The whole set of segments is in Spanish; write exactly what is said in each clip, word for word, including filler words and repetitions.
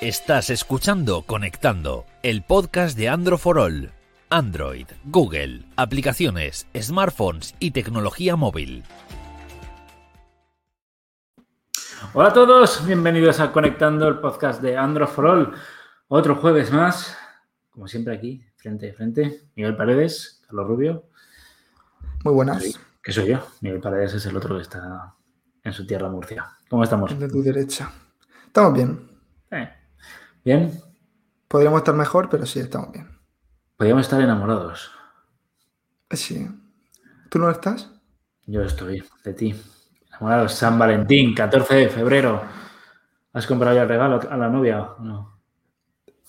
Estás escuchando Conectando, el podcast de Android for All. Android, Google, aplicaciones, smartphones y tecnología móvil. Hola a todos, bienvenidos a Conectando, el podcast de Android for All. Otro jueves más, como siempre aquí, frente a frente, Miguel Paredes, Carlos Rubio. Muy buenas. Que soy yo, Miguel Paredes es el otro que está en su tierra, Murcia. ¿Cómo estamos? De tu derecha. Estamos bien. Eh. ¿Bien? Podríamos estar mejor, pero sí, estamos bien. Podríamos estar enamorados. Sí. ¿Tú no estás? Yo estoy, de ti. Enamorados. San Valentín, catorce de febrero. ¿Has comprado ya el regalo a la novia o no?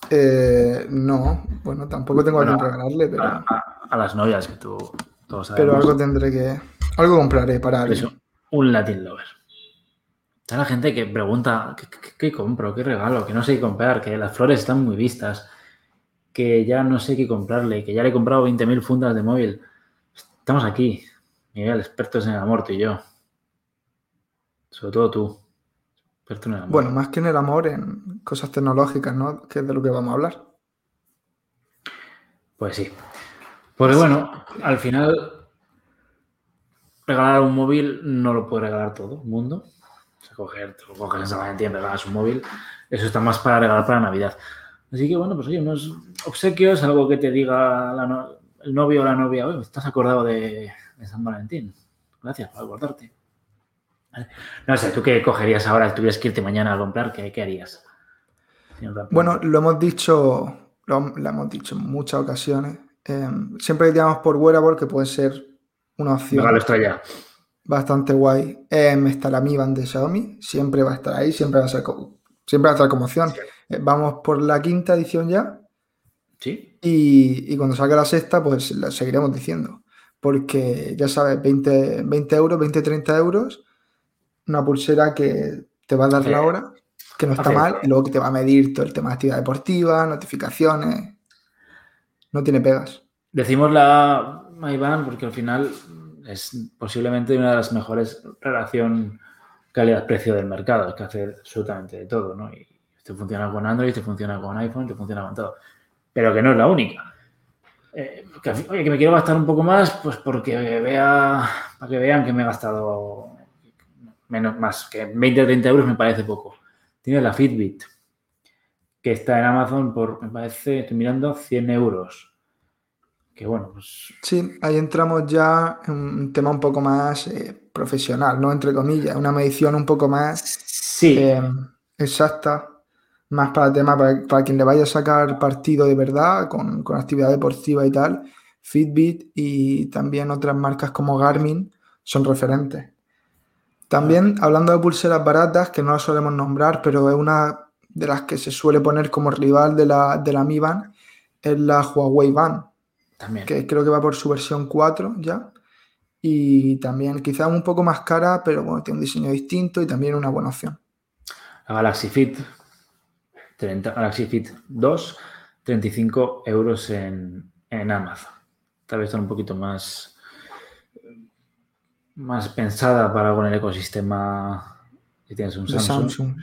Eh, no. Bueno, tampoco tengo bueno, a quien regalarle, pero... A, a, a las novias que tú todos sabemos. Pero algo tendré que... Algo compraré para alguien. Eso, un Latin Lover. Está la gente que pregunta, ¿qué, qué, qué compro? ¿Qué regalo? Que no sé qué comprar, que las flores están muy vistas, que ya no sé qué comprarle, que ya le he comprado veinte mil fundas de móvil. Estamos aquí, Miguel, expertos en el amor, tú y yo. Sobre todo tú, experto en el amor. Bueno, más que en el amor, en cosas tecnológicas, ¿no? Que es de lo que vamos a hablar. Pues sí. Porque bueno, al final, regalar un móvil no lo puede regalar todo el mundo. O sea, coger, te lo coges en San Valentín, regalas un móvil, eso está más para regalar para Navidad. Así que, bueno, pues oye, unos obsequios, algo que te diga la no, el novio o la novia, oye, ¿estás acordado de, de San Valentín? Gracias por acordarte. ¿Vale? No sé, ¿tú qué cogerías ahora si tuvieras que irte mañana a comprar? ¿Qué, qué harías? Bueno, lo hemos dicho, lo, lo hemos dicho en muchas ocasiones. Eh, siempre que llamamos por wearable, que puede ser una opción. Regalo estrella. Bastante guay. Eh, está la Mi Band de Xiaomi, siempre va a estar ahí, siempre va a ser co- siempre va a estar como opción. Eh, vamos por la quinta edición ya. Sí. Y, y cuando salga la sexta, pues la seguiremos diciendo. Porque ya sabes, veinte euros, veinte, treinta euros, una pulsera que te va a dar eh, la hora, que no está mal, y luego que te va a medir todo el tema de actividad deportiva, notificaciones. No tiene pegas. Decimos la Mi Band porque al final es posiblemente una de las mejores relación calidad-precio del mercado. Es que hace absolutamente de todo, ¿no? Y te funciona con Android, te funciona con iPhone, te funciona con todo. Pero que no es la única. Eh, que, oye, que me quiero gastar un poco más, pues porque vea, para que vean que me he gastado menos, más, que veinte o treinta euros me parece poco. Tienes la Fitbit, que está en Amazon por, me parece, estoy mirando, cien euros. Que bueno, pues... Sí, ahí entramos ya en un tema un poco más eh, profesional, ¿no? Entre comillas, una medición un poco más sí. eh, exacta, más para el tema, para, para quien le vaya a sacar partido de verdad, con, con actividad deportiva y tal. Fitbit y también otras marcas como Garmin son referentes. También, hablando de pulseras baratas, que no las solemos nombrar, pero es una de las que se suele poner como rival de la, de la Mi Band, es la Huawei Band. También. Que creo que va por su versión cuatro ya, y también quizás un poco más cara, pero bueno, tiene un diseño distinto y también una buena opción. La Galaxy Fit, treinta, Galaxy Fit dos, treinta y cinco euros en, en Amazon. Tal vez está un poquito más, más pensada para con el ecosistema si tienes un Samsung. Samsung.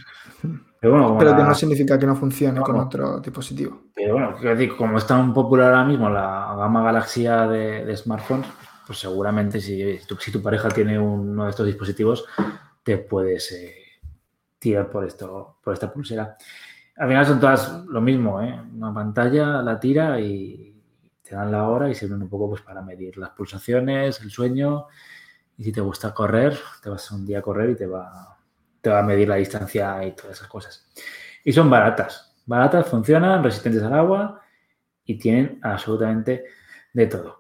Pero, bueno, pero la... que no significa que no funcione no, con no. otro dispositivo. Pero bueno, quiero decir, como es tan popular ahora mismo la gama Galaxia de, de smartphones, pues seguramente si, si, tu, si tu pareja tiene uno de estos dispositivos, te puedes eh, tirar por esto, por esta pulsera. Al final son todas lo mismo, ¿eh? Una pantalla, la tira y te dan la hora y sirven un poco pues para medir las pulsaciones, el sueño. Y si te gusta correr, te vas un día a correr y te va... te va a medir la distancia y todas esas cosas. Y son baratas. Baratas, funcionan, resistentes al agua y tienen absolutamente de todo.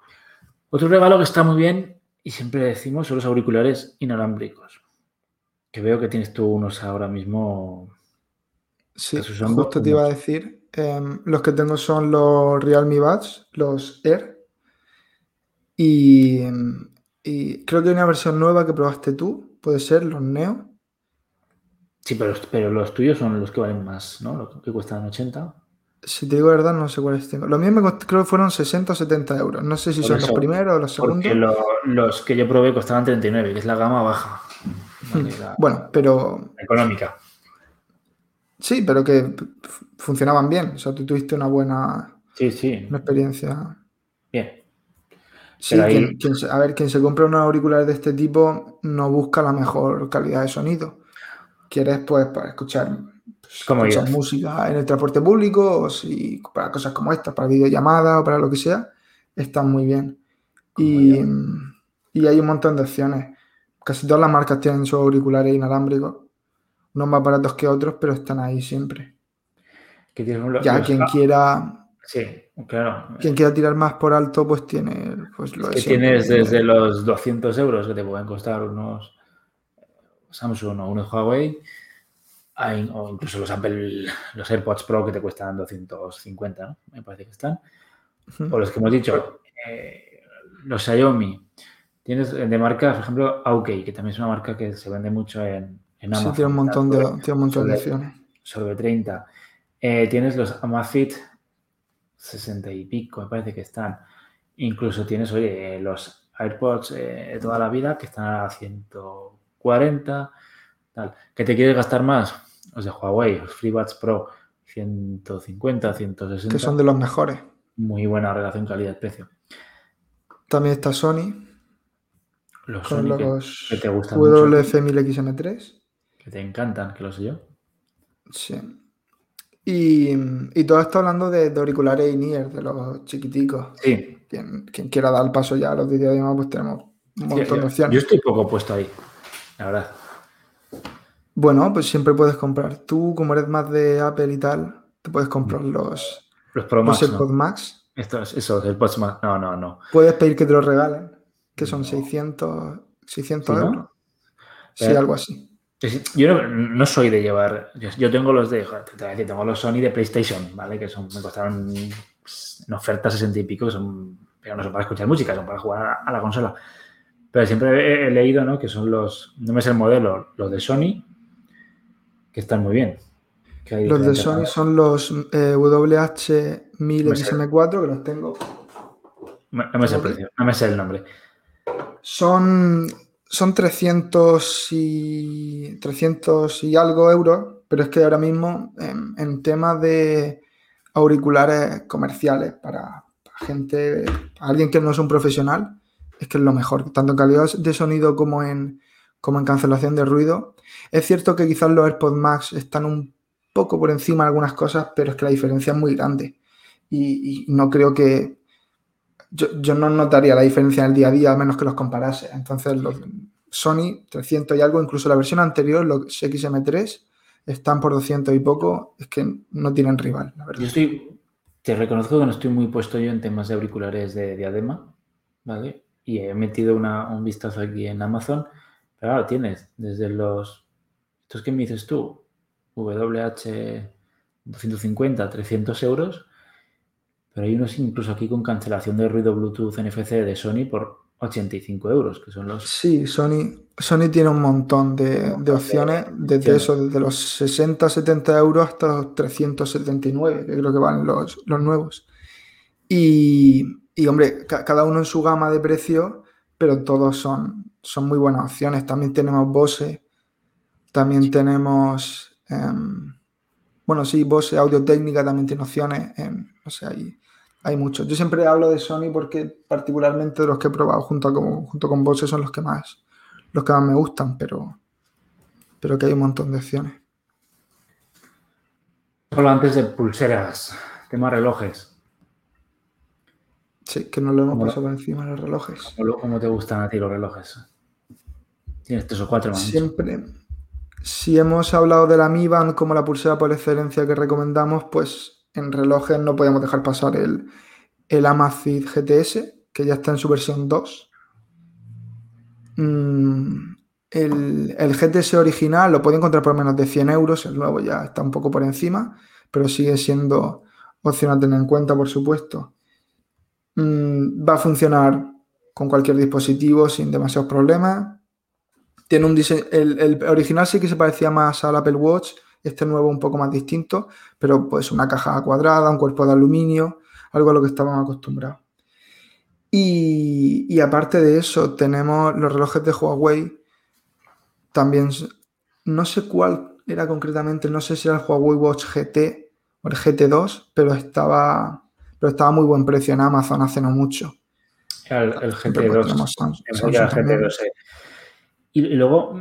Otro regalo que está muy bien y siempre decimos son los auriculares inalámbricos. Que veo que tienes tú unos ahora mismo. Sí, justo te iba a decir. Eh, los que tengo son los Realme Buds, los Air. Y, y creo que hay una versión nueva que probaste tú. Puede ser los Neo. Sí, pero, pero los tuyos son los que valen más, ¿no? Los que cuestan ochenta. Si te digo la verdad, no sé cuáles tengo. Los míos me cost... creo que fueron sesenta o setenta euros. No sé si por son eso, los primeros o los segundos. Porque lo, los que yo probé costaban treinta y nueve, que es la gama baja. Vale, la, bueno, pero... económica. Sí, pero que funcionaban bien. O sea, tú tuviste una buena... Sí, sí. Una experiencia. Bien. Sí, ahí... quien, quien, a ver, quien se compra unos auriculares de este tipo no busca la mejor calidad de sonido. Quieres, pues, para escuchar... Como escuchas música en el transporte público o si para cosas como estas, para videollamadas o para lo que sea, están muy bien. Y, y hay un montón de opciones. Casi todas las marcas tienen sus auriculares inalámbricos, unos más baratos que otros, pero están ahí siempre. Que los, ya los, quien ah, quiera, sí, claro, quien quiera tirar más por alto, pues tiene, pues lo es que siempre, tienes desde eh, los doscientos euros que te pueden costar unos Samsung o unos Huawei. Hay, o incluso los Apple, los AirPods Pro que te cuestan doscientos cincuenta, ¿no? Me parece que están. Uh-huh. O los que hemos dicho, eh, los Xiaomi. Tienes de marca, por ejemplo, Aukey, que también es una marca que se vende mucho en, en Amazon. Sí, tiene un montón de, tiene un montón sobre, de opciones. Sobre treinta. Eh, tienes los Amazfit sesenta y pico, me parece que están. Incluso tienes, oye, los AirPods eh, de toda la vida que están a ciento cuarenta, tal. ¿Que te quieres gastar más? Los de Huawei, los FreeBuds Pro, ciento cincuenta, ciento sesenta. Que son de los mejores. Muy buena relación calidad-precio. También está Sony. Los Sony los que, que te gustan W F mil X M tres. Que te encantan, que lo sé yo. Sí. Y, y todo esto hablando de, de auriculares in-ear, de los chiquiticos. Sí. Quien, quien quiera dar el paso ya a los videos y demás, pues tenemos un montón sí, de opciones. Yo estoy poco puesto ahí, la verdad. Bueno, pues siempre puedes comprar. Tú, como eres más de Apple y tal, te puedes comprar los... Los Pro Max, los AirPods no. Max. Esto es, eso, el Pod Max. No, no, no. Puedes pedir que te los regalen, que son no. seiscientos, seiscientos ¿sí, euros. ¿No? Sí, eh, algo así. Es, yo no, no soy de llevar... Yo, yo tengo los de... Tengo los Sony de PlayStation, ¿vale? Que son, me costaron en oferta sesenta y pico, que son, pero no son para escuchar música, son para jugar a, a la consola. Pero siempre he leído, ¿no? Que son los... No me sé el modelo, los de Sony... Que están muy bien. Hay los de Sony son los eh, W H mil X M cuatro, que los tengo. No me sé el precio, no me sé el nombre. Son, son trescientos y algo euros, pero es que ahora mismo en, en temas de auriculares comerciales para, para gente, para alguien que no es un profesional, es que es lo mejor, tanto en calidad de sonido como en... como en cancelación de ruido. Es cierto que quizás los AirPods Max están un poco por encima de algunas cosas, pero es que la diferencia es muy grande y, y no creo que... Yo, yo no notaría la diferencia en el día a día, a menos que los comparase. Entonces, los Sony trescientos y algo, incluso la versión anterior, los X M tres, están por doscientos y poco. Es que no tienen rival, la verdad. Yo estoy... Te reconozco que no estoy muy puesto yo en temas de auriculares de diadema, ¿vale? Y he metido una, un vistazo aquí en Amazon... Pero claro, tienes desde los... Estos que me dices tú, W H doscientos cincuenta, trescientos euros, pero hay unos incluso aquí con cancelación de ruido Bluetooth N F C de Sony por ochenta y cinco euros, que son los... Sí, Sony, Sony tiene un montón de, de opciones, desde eso, desde los sesenta, setenta euros hasta los trescientos setenta y nueve, que creo que van los, los nuevos. Y, y hombre, ca- cada uno en su gama de precio, pero todos son... Son muy buenas opciones. También tenemos Bose. También tenemos... Eh, bueno, sí, Bose, Audio Técnica también tiene opciones. Eh, o sea, hay, hay muchos. Yo siempre hablo de Sony porque particularmente de los que he probado junto, a como, junto con Bose son los que más los que más me gustan, pero, pero que hay un montón de opciones. Hablo antes de pulseras, tema relojes. Sí, que no lo hemos pasado por encima de los relojes. ¿Cómo te gustan a ti los relojes? Tienes tres o cuatro, ¿no? Siempre. Si hemos hablado de la Mi Band como la pulsera por excelencia que recomendamos, pues en relojes no podemos dejar pasar el, el Amazfit G T S, que ya está en su versión dos. Mm, el, el G T S original lo puede encontrar por menos de cien euros, el nuevo ya está un poco por encima, pero sigue siendo opción a tener en cuenta, por supuesto. Va a funcionar con cualquier dispositivo sin demasiados problemas. Tiene un diseño. El, el original sí que se parecía más al Apple Watch, este nuevo un poco más distinto, pero pues una caja cuadrada, un cuerpo de aluminio, algo a lo que estábamos acostumbrados. Y, y aparte de eso, tenemos los relojes de Huawei, también, no sé cuál era concretamente, no sé si era el Huawei Watch G T o el G T dos, pero estaba, pero estaba a muy buen precio en Amazon hace no mucho. El, el G T dos. Y luego,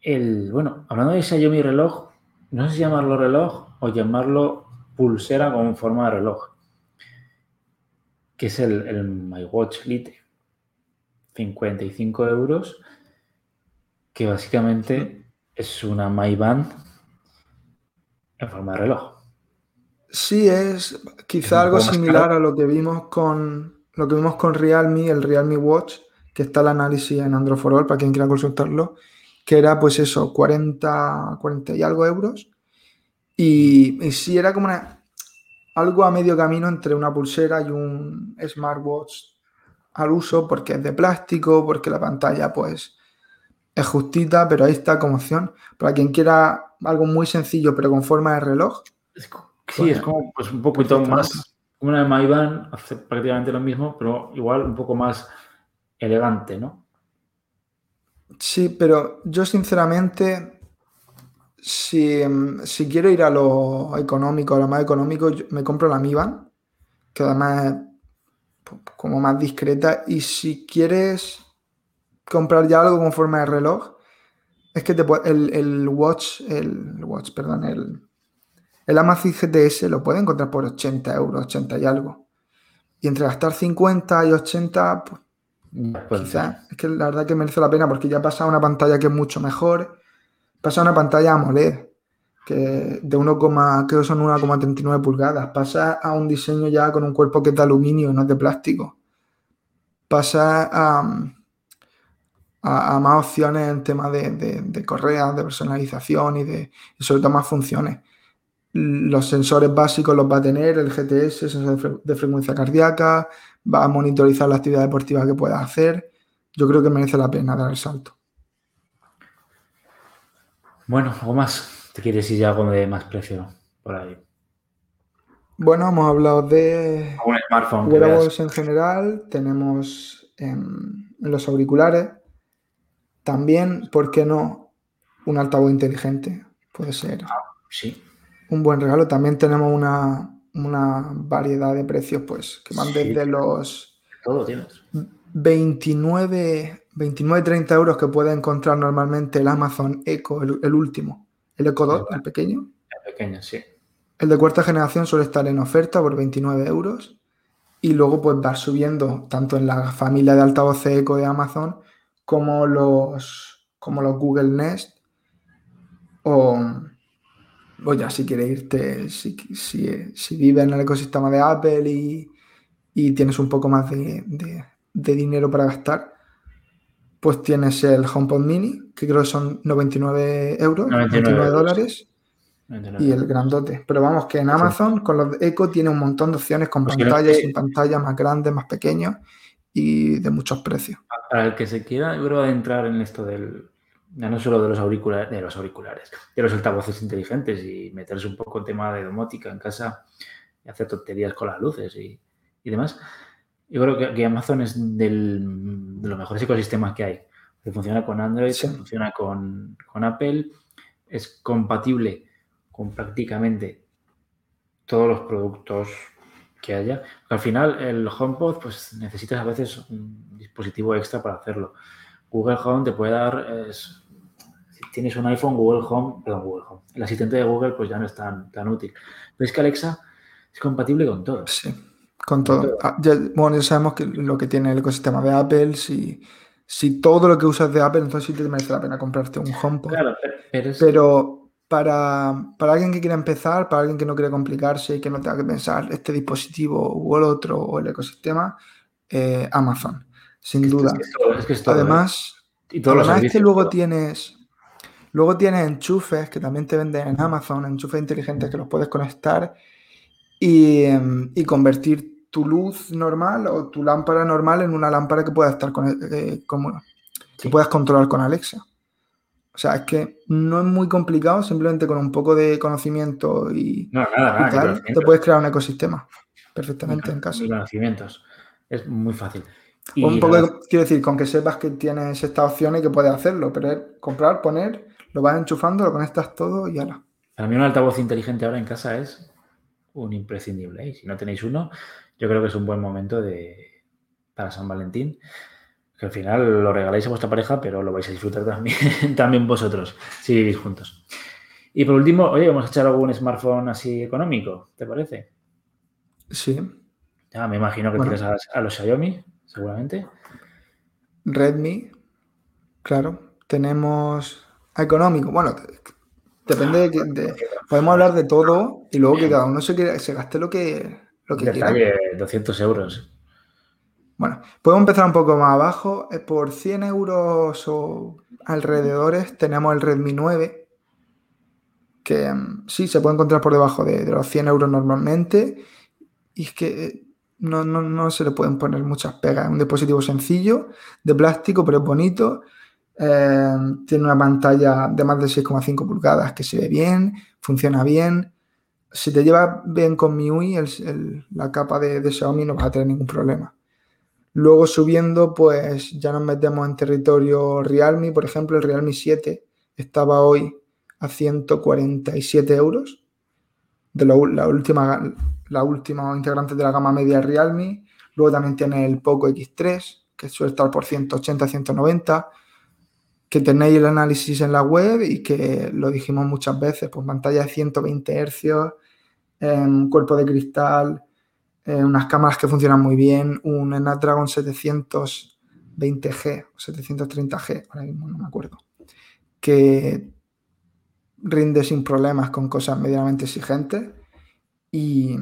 el bueno, hablando de ese Xiaomi reloj, no sé si llamarlo reloj o llamarlo pulsera con forma de reloj, que es el, el MyWatch Lite, cincuenta y cinco euros, que básicamente es una Mi Band en forma de reloj. Sí, es quizá es algo similar caro a lo que vimos con lo que vimos con Realme, el Realme Watch, que está el análisis en Android for All, para quien quiera consultarlo, que era pues eso, cuarenta, cuarenta y algo euros, y, y sí era como una, algo a medio camino entre una pulsera y un smartwatch al uso, porque es de plástico, porque la pantalla pues es justita, pero ahí está como opción para quien quiera algo muy sencillo pero con forma de reloj. Sí, pues, es como pues un poquito más, una Mi Band hace prácticamente lo mismo, pero igual un poco más elegante, ¿no? Sí, pero yo sinceramente, si, si quiero ir a lo económico, a lo más económico, yo me compro la Mi Band, que además es como más discreta. Y si quieres comprar ya algo con forma de reloj, es que te el, el Watch, el Watch, perdón, el, el Amazfit G T S lo puedes encontrar por ochenta euros, ochenta y algo. Y entre gastar cincuenta y ochenta, pues, pues quizás, es que la verdad que merece la pena, porque ya pasa una pantalla que es mucho mejor, pasa una pantalla AMOLED que de uno, creo son uno coma treinta y nueve pulgadas, pasa a un diseño ya con un cuerpo que es de aluminio, no es de plástico, pasa a, a, a más opciones en tema de, de, de correas, de personalización y de y sobre todo más funciones. Los sensores básicos los va a tener, el G T S, sensor de, fre- de frecuencia cardíaca, va a monitorizar la actividad deportiva que puedas hacer. Yo creo que merece la pena dar el salto. Bueno, ¿algo más? ¿Te quieres ir ya con de más precio por ahí? Bueno, hemos hablado de wearables en general, tenemos eh, los auriculares, también, ¿por qué no? Un altavoz inteligente, puede ser. Ah, sí. Un buen regalo. También tenemos una, una variedad de precios, pues, que van sí, desde los todo tienes. veintinueve, veintinueve, treinta euros que puedes encontrar normalmente el Amazon Echo, el, el último, el Echo Dot, el pequeño. El pequeño, sí. El de cuarta generación suele estar en oferta por veintinueve euros y luego pues va subiendo tanto en la familia de altavoces Echo de Amazon como los, como los Google Nest o... O ya, si quieres irte, si, si, si vives en el ecosistema de Apple y, y tienes un poco más de, de, de dinero para gastar, pues tienes el HomePod Mini, que creo que son noventa y nueve euros, noventa y nueve dólares, noventa y nueve. Y el grandote. Pero vamos, que en Amazon con los Echo tiene un montón de opciones con pues pantallas, sin pantallas, más grandes, más pequeños y de muchos precios. Para el que se quiera, yo creo, adentrar en esto del... no solo de los auriculares, de los auriculares, de los altavoces inteligentes y meterse un poco en tema de domótica en casa y hacer tonterías con las luces y, y demás. Yo creo que, que Amazon es del, de los mejores ecosistemas que hay. Que funciona con Android, sí. Funciona con, con Apple, es compatible con prácticamente todos los productos que haya. Al final, el HomePod, pues necesitas a veces un dispositivo extra para hacerlo. Google Home te puede dar, es, si tienes un iPhone, Google Home, perdón, Google Home, el asistente de Google pues ya no es tan, tan útil. Pero es que Alexa es compatible con todo. Sí, con todo. Con todo. Ah, ya, bueno, ya sabemos que lo que tiene el ecosistema de Apple, si, si todo lo que usas de Apple, entonces sí te merece la pena comprarte un HomePod. Claro, pero, pero, es... pero para, para alguien que quiera empezar, para alguien que no quiere complicarse y que no tenga que pensar este dispositivo u el otro o el ecosistema, eh, Amazon. Sin duda. Es que es todo, es que es todo, además, ¿eh? Y todos además los servicios, es que luego todo. tienes luego tienes enchufes que también te venden en Amazon, enchufes inteligentes que los puedes conectar y, y convertir tu luz normal o tu lámpara normal en una lámpara que puedas estar con, eh, como, sí. que puedas controlar con Alexa. O sea, es que no es muy complicado, simplemente con un poco de conocimiento y, no, nada, nada, y tal, te puedes crear un ecosistema perfectamente no, en casa. Conocimientos. Es muy fácil. Y un poco, de, quiero decir, con que sepas que tienes esta opción y que puedes hacerlo, pero es comprar, poner, lo vas enchufando, lo conectas todo y ala. Para mí un altavoz inteligente ahora en casa es un imprescindible. Y si no tenéis uno, yo creo que es un buen momento de, para San Valentín. Que al final lo regaláis a vuestra pareja, pero lo vais a disfrutar también, también vosotros, si vivís juntos. Y por último, oye, vamos a echar algún smartphone así económico, ¿te parece? Sí. Ya, me imagino que bueno, tiras a, a los Xiaomi, seguramente. Redmi, claro. Tenemos económico. Bueno, depende de, que, de podemos hablar de todo y luego que cada uno se, quiera, se gaste lo que, lo que quiera. doscientos euros. Bueno, puedo empezar un poco más abajo. Por cien euros o alrededores tenemos el Redmi nueve, que um, sí, se puede encontrar por debajo de, de los cien euros normalmente. Y es que no, no, no se le pueden poner muchas pegas. Es un dispositivo sencillo, de plástico, pero es bonito. Eh, tiene una pantalla de más de seis coma cinco pulgadas que se ve bien, funciona bien. Si te llevas bien con M I U I, el, el, la capa de, de Xiaomi, no vas a tener ningún problema. Luego subiendo, pues ya nos metemos en territorio Realme. Por ejemplo, el Realme siete estaba hoy a ciento cuarenta y siete euros. De lo, la última, la última integrante de la gama media Realme. Luego también tiene el Poco equis tres, que suele estar por ciento ochenta, ciento noventa. Que tenéis el análisis en la web y que lo dijimos muchas veces. Pues pantalla de ciento veinte hercios, eh, cuerpo de cristal. Eh, unas cámaras que funcionan muy bien, un Snapdragon setecientos veinte G o setecientos treinta G, ahora mismo no me acuerdo, que rinde sin problemas con cosas medianamente exigentes y,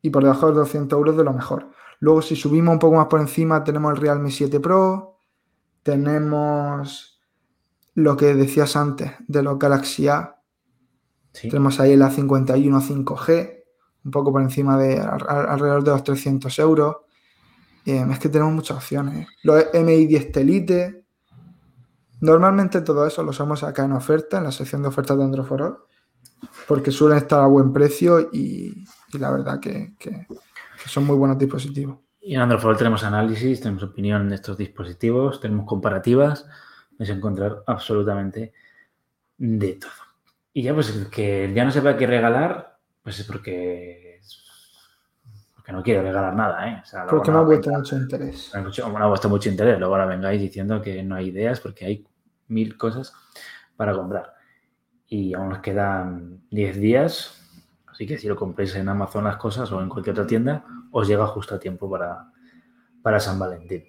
y por debajo de doscientos euros de lo mejor. Luego si subimos un poco más por encima tenemos el Realme siete Pro, tenemos lo que decías antes de los Galaxy A, ¿sí? Tenemos ahí el A cincuenta y uno cinco G, un poco por encima de a, a, alrededor de los trescientos euros. Eh, es que tenemos muchas opciones. Los M I diez Elite. Normalmente todo eso lo usamos acá en oferta, en la sección de ofertas de Android for All, porque suelen estar a buen precio y, y la verdad que, que, que son muy buenos dispositivos. Y en Android for All tenemos análisis, tenemos opinión de estos dispositivos, tenemos comparativas, vais a encontrar absolutamente de todo. Y ya pues el que ya no sepa qué regalar, pues es porque, porque no quiere regalar nada, ¿eh? O sea, porque no ha vuelto mucho interés. No ha vuelto mucho interés. Luego ahora vengáis diciendo que no hay ideas porque hay mil cosas para comprar. Y aún nos quedan diez días. Así que si lo compréis en Amazon las cosas o en cualquier otra tienda, os llega justo a tiempo para, para San Valentín.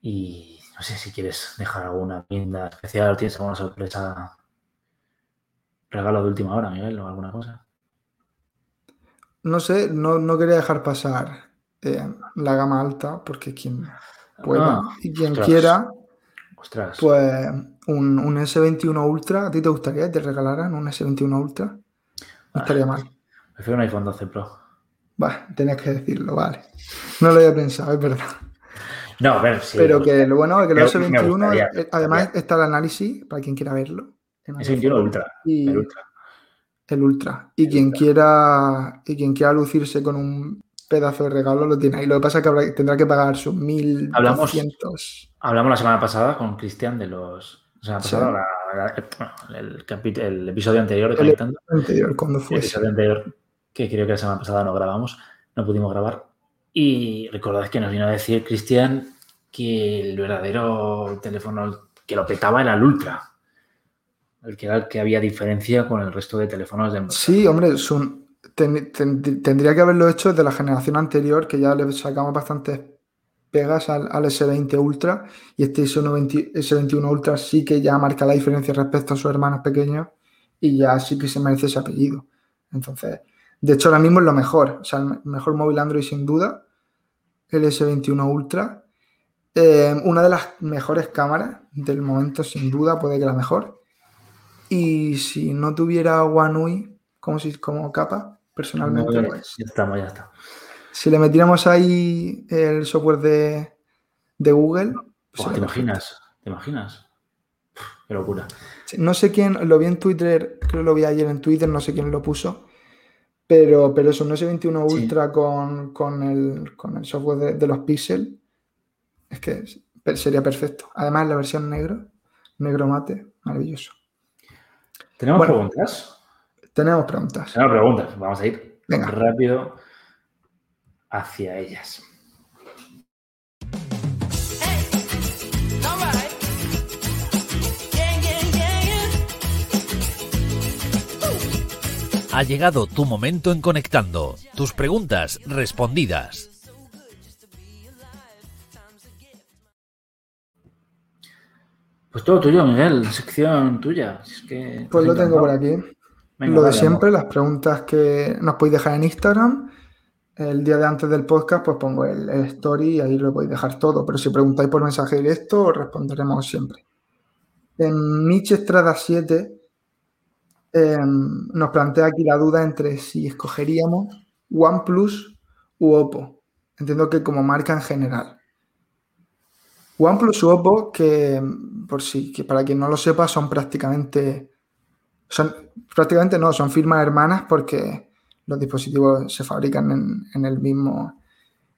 Y no sé si quieres dejar alguna tienda especial o tienes alguna sorpresa, regalo de última hora, Miguel, o alguna cosa. No sé, no, no quería dejar pasar eh, la gama alta, porque quien pueda ah, y quien ostras, quiera, ostras. pues un, un ese veintiuno Ultra, ¿a ti te gustaría que te regalaran un ese veintiuno Ultra? No ah, estaría mal. Prefiero un iPhone doce Pro. Bah, tenías que decirlo, vale. No lo había pensado, es verdad. No, a ver, sí. Pero que lo bueno es que el ese veintiuno, además está el análisis, para quien quiera verlo. ese veintiuno Ultra, y el Ultra. El Ultra. Y el quien Ultra. quiera y quien quiera lucirse con un pedazo de regalo lo tiene ahí. Lo que pasa es que habrá, tendrá que pagar sus mil doscientos. Hablamos, hablamos la semana pasada con Cristian de los... La semana pasada, sí. la, la, el, el, el episodio anterior. El episodio anterior, cuando fue. El episodio anterior, que creo que la semana pasada no grabamos, no pudimos grabar. Y recordad que nos vino a decir Cristian que el verdadero teléfono que lo petaba era el Ultra. El que era el que había diferencia con el resto de teléfonos del mercado. Sí, hombre, son, ten, ten, tendría que haberlo hecho de la generación anterior, que ya le sacamos bastantes pegas al, al ese veinte Ultra, y este ese veintiuno Ultra sí que ya marca la diferencia respecto a sus hermanos pequeños y ya sí que se merece ese apellido. Entonces, de hecho, ahora mismo es lo mejor. O sea, el mejor móvil Android sin duda, el ese veintiuno Ultra. Eh, una de las mejores cámaras del momento, sin duda, puede que la mejor. Y si no tuviera One U I como, si, como capa, personalmente no, pues... Ya estamos, ya está. Si le metiéramos ahí el software de, de Google... Pues, ¿te imaginas? ¿Te imaginas? Qué locura. No sé quién, lo vi en Twitter, creo que lo vi ayer en Twitter, no sé quién lo puso, pero, pero eso, un S veintiuno Ultra sí. con, con, el, con el software de, de los Pixel, es que sería perfecto. Además, la versión negro, negro mate, maravilloso. ¿Tenemos bueno, preguntas? Tenemos preguntas. Tenemos preguntas, vamos a ir Venga. rápido hacia ellas. Ha llegado tu momento en Conectando. Tus preguntas respondidas. Pues todo tuyo, Miguel. La sección tuya. Si es que pues lo tengo por aquí. Venga, lo de vale, siempre, amor. Las preguntas que nos podéis dejar en Instagram. El día de antes del podcast, pues pongo el, el story y ahí lo podéis dejar todo. Pero si preguntáis por mensaje directo, responderemos siempre. En Nietzsche Estrada siete... Eh, nos plantea aquí la duda entre si escogeríamos OnePlus u Oppo. Entiendo que como marca en general. OnePlus u Oppo, que por sí, que para quien no lo sepa, son prácticamente. Son, prácticamente no, son firmas hermanas porque los dispositivos se fabrican en, en el mismo.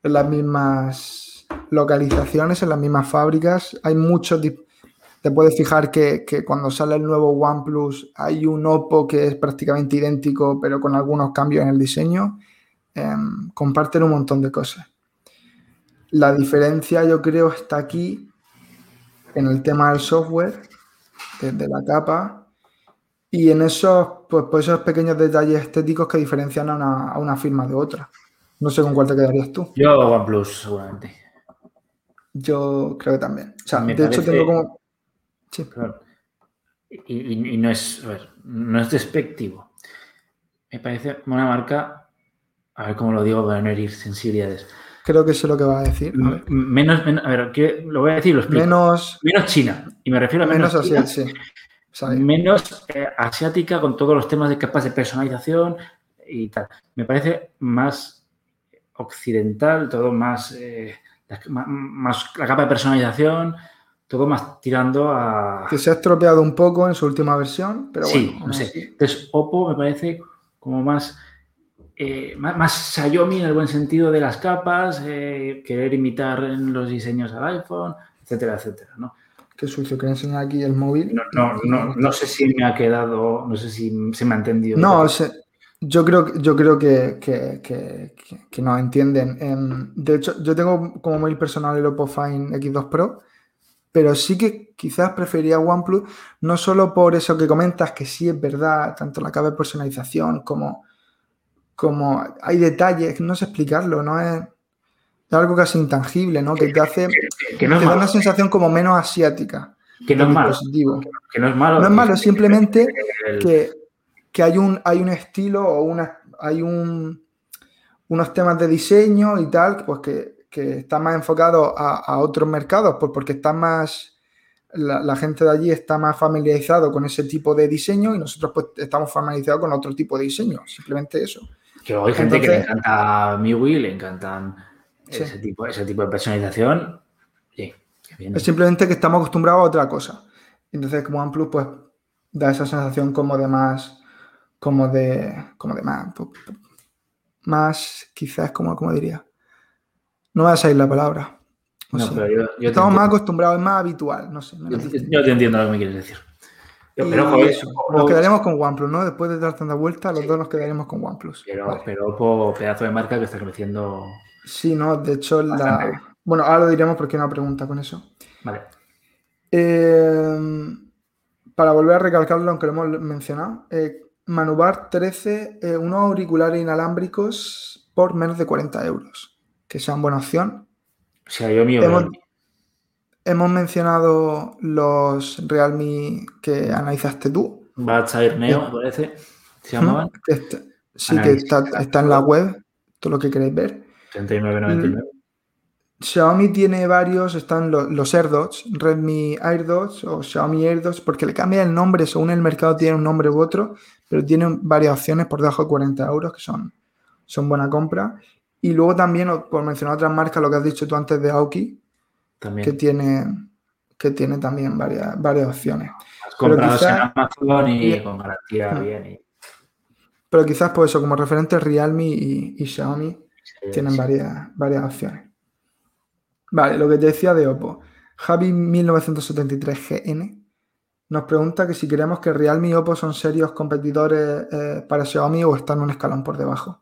En las mismas localizaciones, en las mismas fábricas. Hay muchos. Te puedes fijar que, que cuando sale el nuevo OnePlus hay un Oppo que es prácticamente idéntico, pero con algunos cambios en el diseño. Eh, comparten un montón de cosas. La diferencia, yo creo, está aquí en el tema del software, desde la capa, y en esos, pues, pues esos pequeños detalles estéticos que diferencian a una, a una firma de otra. No sé con cuál te quedarías tú. Yo, OnePlus, seguramente. Yo creo que también. O sea, Me de parece... hecho, tengo como... Sí. Y, y, y no es, a ver, no es despectivo. Me parece una marca, a ver cómo lo digo para no herir sensibilidades. Creo que sé lo que va a decir. A ver. Menos, menos, a ver, ¿qué, lo voy a decir, lo explico. Menos, menos China. Y me refiero a menos, menos Asia, China, sí. Sabe. Menos eh, asiática con todos los temas de capas de personalización y tal. Me parece más occidental, todo más, eh, más, más la capa de personalización. Todo más tirando a... Que se ha estropeado un poco en su última versión, pero bueno. Sí, no sé. Entonces, Oppo me parece como más, eh, más, más Xiaomi en el buen sentido de las capas, eh, querer imitar los diseños al iPhone, etcétera, etcétera, ¿no? Qué sucio, ¿quería enseñar aquí el móvil? No, no, no, no sé si me ha quedado, no sé si se me ha entendido. No, se, yo creo, yo creo que, que, que, que, que no entienden. Eh, de hecho, yo tengo como móvil personal el Oppo Find X dos Pro, pero sí que quizás preferiría OnePlus, no solo por eso que comentas, que sí es verdad, tanto la capa de personalización como, como hay detalles, no sé explicarlo, no es, es algo casi intangible, ¿no? Que, que te hace, que, que no te da malo. Una sensación como menos asiática. Que no es malo, que no es malo. No es malo, simplemente el... que, que hay un, hay un estilo o una, hay un, unos temas de diseño y tal, pues que... que está más enfocado a, a otros mercados, pues porque está más la, la gente de allí está más familiarizado con ese tipo de diseño y nosotros pues estamos familiarizados con otro tipo de diseño, simplemente eso. Que hay gente que le encanta MIUI, le encantan sí. ese, tipo, ese tipo de personalización. Sí, es simplemente que estamos acostumbrados a otra cosa. Entonces, como OnePlus, pues da esa sensación como de más, como de, como de más, más quizás, como, como diría. No vas a ir la palabra. O no, sea, pero yo, yo estamos más acostumbrados, es más habitual. No sé. No yo, yo te entiendo lo que me quieres decir. Yo, pero joder, eso, nos o... quedaremos con OnePlus, ¿no? Después de dar tanta vuelta, los sí. dos nos quedaremos con OnePlus. Pero, vale. pero por pedazo de marca que está creciendo. Sí, no, de hecho, la... bueno, ahora lo diremos porque hay una pregunta con eso. Vale. Eh, para volver a recalcarlo, aunque lo hemos mencionado, eh, Manubar trece, eh, unos auriculares inalámbricos por menos de cuarenta euros. Que sean buena opción. O sea, yo mío. Hemos, hemos mencionado los Realme que analizaste tú. Buds Air Neo, me parece. Se llamaban. Este, sí, que está, está en la web. Todo lo que queréis ver. treinta y nueve noventa y nueve. Xiaomi tiene varios. Están los, los AirDots. Realme AirDots o Xiaomi AirDots. Porque le cambia el nombre. Según el mercado tiene un nombre u otro. Pero tienen varias opciones por debajo de cuarenta euros. Que son, son buena compra. Y luego también, por mencionar otras marcas, lo que has dicho tú antes de Aukey, también. Que tiene, que tiene también varias, varias opciones. Has comprado en Amazon y con garantía bien. Y... Pero quizás por eso, como referente, Realme y, y Xiaomi sí, tienen sí. Varias, varias opciones. Vale, lo que te decía de Oppo. Javi mil novecientos setenta y tres G N nos pregunta que si creemos que Realme y Oppo son serios competidores eh, para Xiaomi o están un escalón por debajo.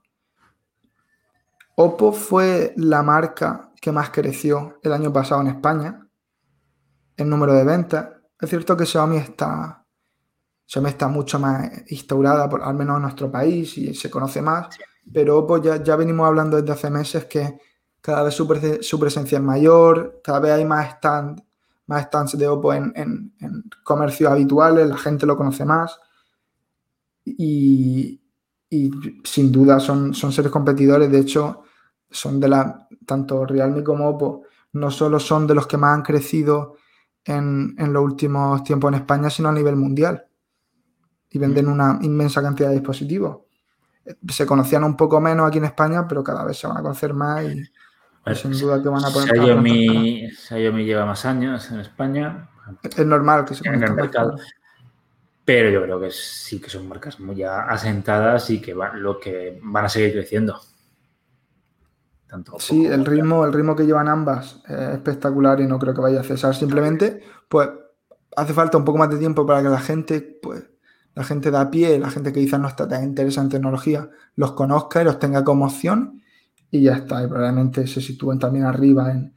Oppo fue la marca que más creció el año pasado en España en número de ventas. Es cierto que Xiaomi está, Xiaomi está mucho más instaurada, por, al menos en nuestro país, y se conoce más, pero Oppo ya, ya venimos hablando desde hace meses que cada vez su, pre- su presencia es mayor, cada vez hay más stand, más stands de Oppo en, en, en comercios habituales, la gente lo conoce más y, y sin duda son, son serios competidores. De hecho, son de la, tanto Realme como Oppo no solo son de los que más han crecido en, en los últimos tiempos en España, sino a nivel mundial, y venden una inmensa cantidad de dispositivos. Se conocían un poco menos aquí en España, pero cada vez se van a conocer más y pues, sin duda que van a poner... Xiaomi, Xiaomi lleva más años en España. Es normal que se conozca en el mercado. Pero yo creo que sí que son marcas muy ya asentadas y que van, lo que van a seguir creciendo. Tanto sí, el ritmo, el ritmo que llevan ambas es espectacular y no creo que vaya a cesar. Simplemente, pues, hace falta un poco más de tiempo para que la gente, pues, la gente de a pie, la gente que quizás no está tan interesada en tecnología, los conozca y los tenga como opción y ya está. Y probablemente se sitúen también arriba en,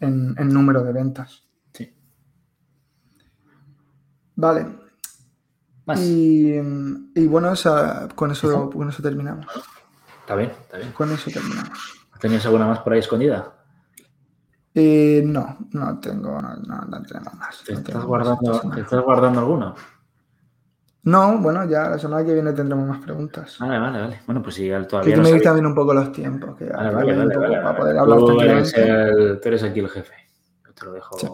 en, en número de ventas. Sí. Vale. Más. Y, y bueno, esa, con, eso, con eso terminamos. Está bien, está bien. Con eso terminamos. ¿Tenías alguna más por ahí escondida? Eh, no, no tengo, no, no, no tenemos más. ¿Te, no estás, guardando, ¿te estás guardando alguno? No, bueno, ya la semana que viene tendremos más preguntas. Vale, vale, vale. Bueno, pues sí, todavía. Que tú me digas también un poco los tiempos. Que vale, vale, vale, poco, vale, para poder hablar tú eres, el, tú eres aquí el jefe. Yo te lo dejo. Sí.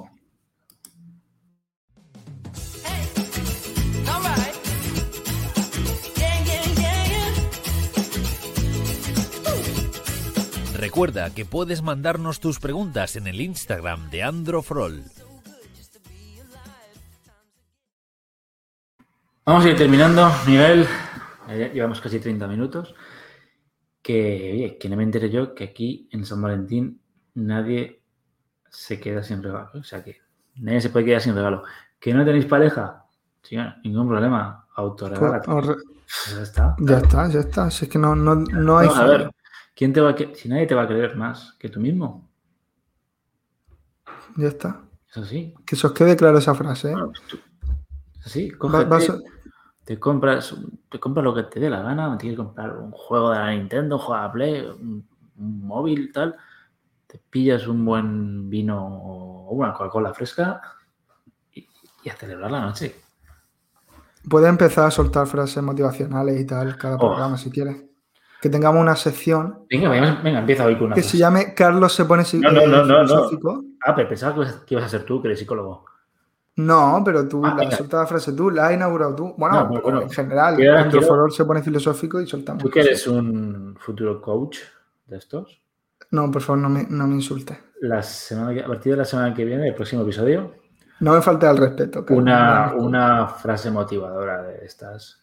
Recuerda que puedes mandarnos tus preguntas en el Instagram de Android for All. Vamos a ir terminando, Miguel. Llevamos casi treinta minutos. Que, oye, que no me enteré yo que aquí en San Valentín nadie se queda sin regalo. O sea, que nadie se puede quedar sin regalo. ¿Que no tenéis pareja? Sí, no, ningún problema. Autorregálate. Pues ya está. Ya está, ya está. Si es que no, no, no hay... No, a ver, ¿quién te va a que... si nadie te va a querer más que tú mismo? Ya está. Eso sí. Que se os quede claro esa frase, ¿eh? Bueno, pues tú... Sí, cógete, vas a... te compras te compras lo que te dé la gana, tienes que comprar un juego de la Nintendo, un juego de Play, un, un móvil, tal, te pillas un buen vino o una Coca-Cola fresca y, y a celebrar la noche. Puedes empezar a soltar frases motivacionales y tal cada programa, oh. Si quieres. Que tengamos una sección. Venga, venga, venga empieza hoy con una. Que frase. Se llame Carlos se pone psicólogo. No, no, no, no, no. Ah, pero pensaba que ibas a ser tú, que eres psicólogo. No, pero tú ah, la has soltado la frase tú, la has inaugurado tú. Bueno, no, pues, bueno en general, nuestro foro se pone filosófico y soltamos. ¿Tú que eres un futuro coach de estos? No, por favor, no me, no me insultes. La semana que, a partir de la semana que viene, el próximo episodio. No me falta el respeto. Una, una frase motivadora de estas.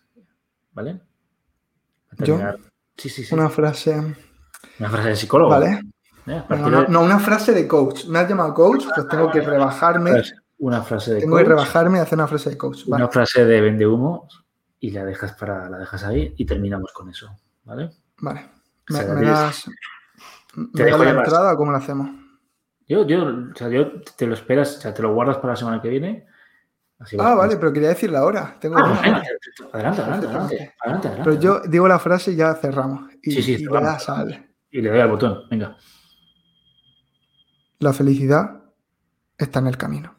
¿Vale? ¿Yo? Sí, sí, sí. Una frase. Una frase de psicólogo. Vale. ¿Eh? No, no, de... no, una frase de coach. Me has llamado coach, pues tengo que rebajarme. Frase. Una frase de Tengo coach. Tengo que rebajarme y hacer una frase de coach. Una vale. frase de vende humo y la dejas para la dejas ahí y terminamos con eso. ¿Vale? Vale. O sea, ¿Me, me das ¿Te me dejo la entrada o cómo la hacemos? Yo, yo, o sea, yo te lo esperas, o sea, te lo guardas para la semana que viene. Así ah, vale, pero quería decir la hora. Tengo ah, bueno, adelante, adelante, adelante, adelante, adelante. Pero yo digo la frase y ya cerramos. Y, sí, sí, y cerramos. Le das al... Y le doy al botón. Venga. La felicidad está en el camino.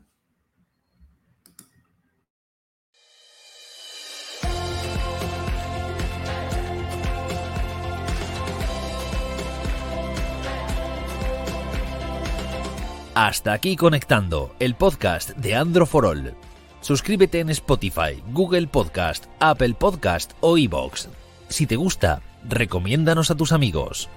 Hasta aquí Conectando, el podcast de Android for All. Suscríbete en Spotify, Google Podcast, Apple Podcast o iVoox. Si te gusta, recomiéndanos a tus amigos.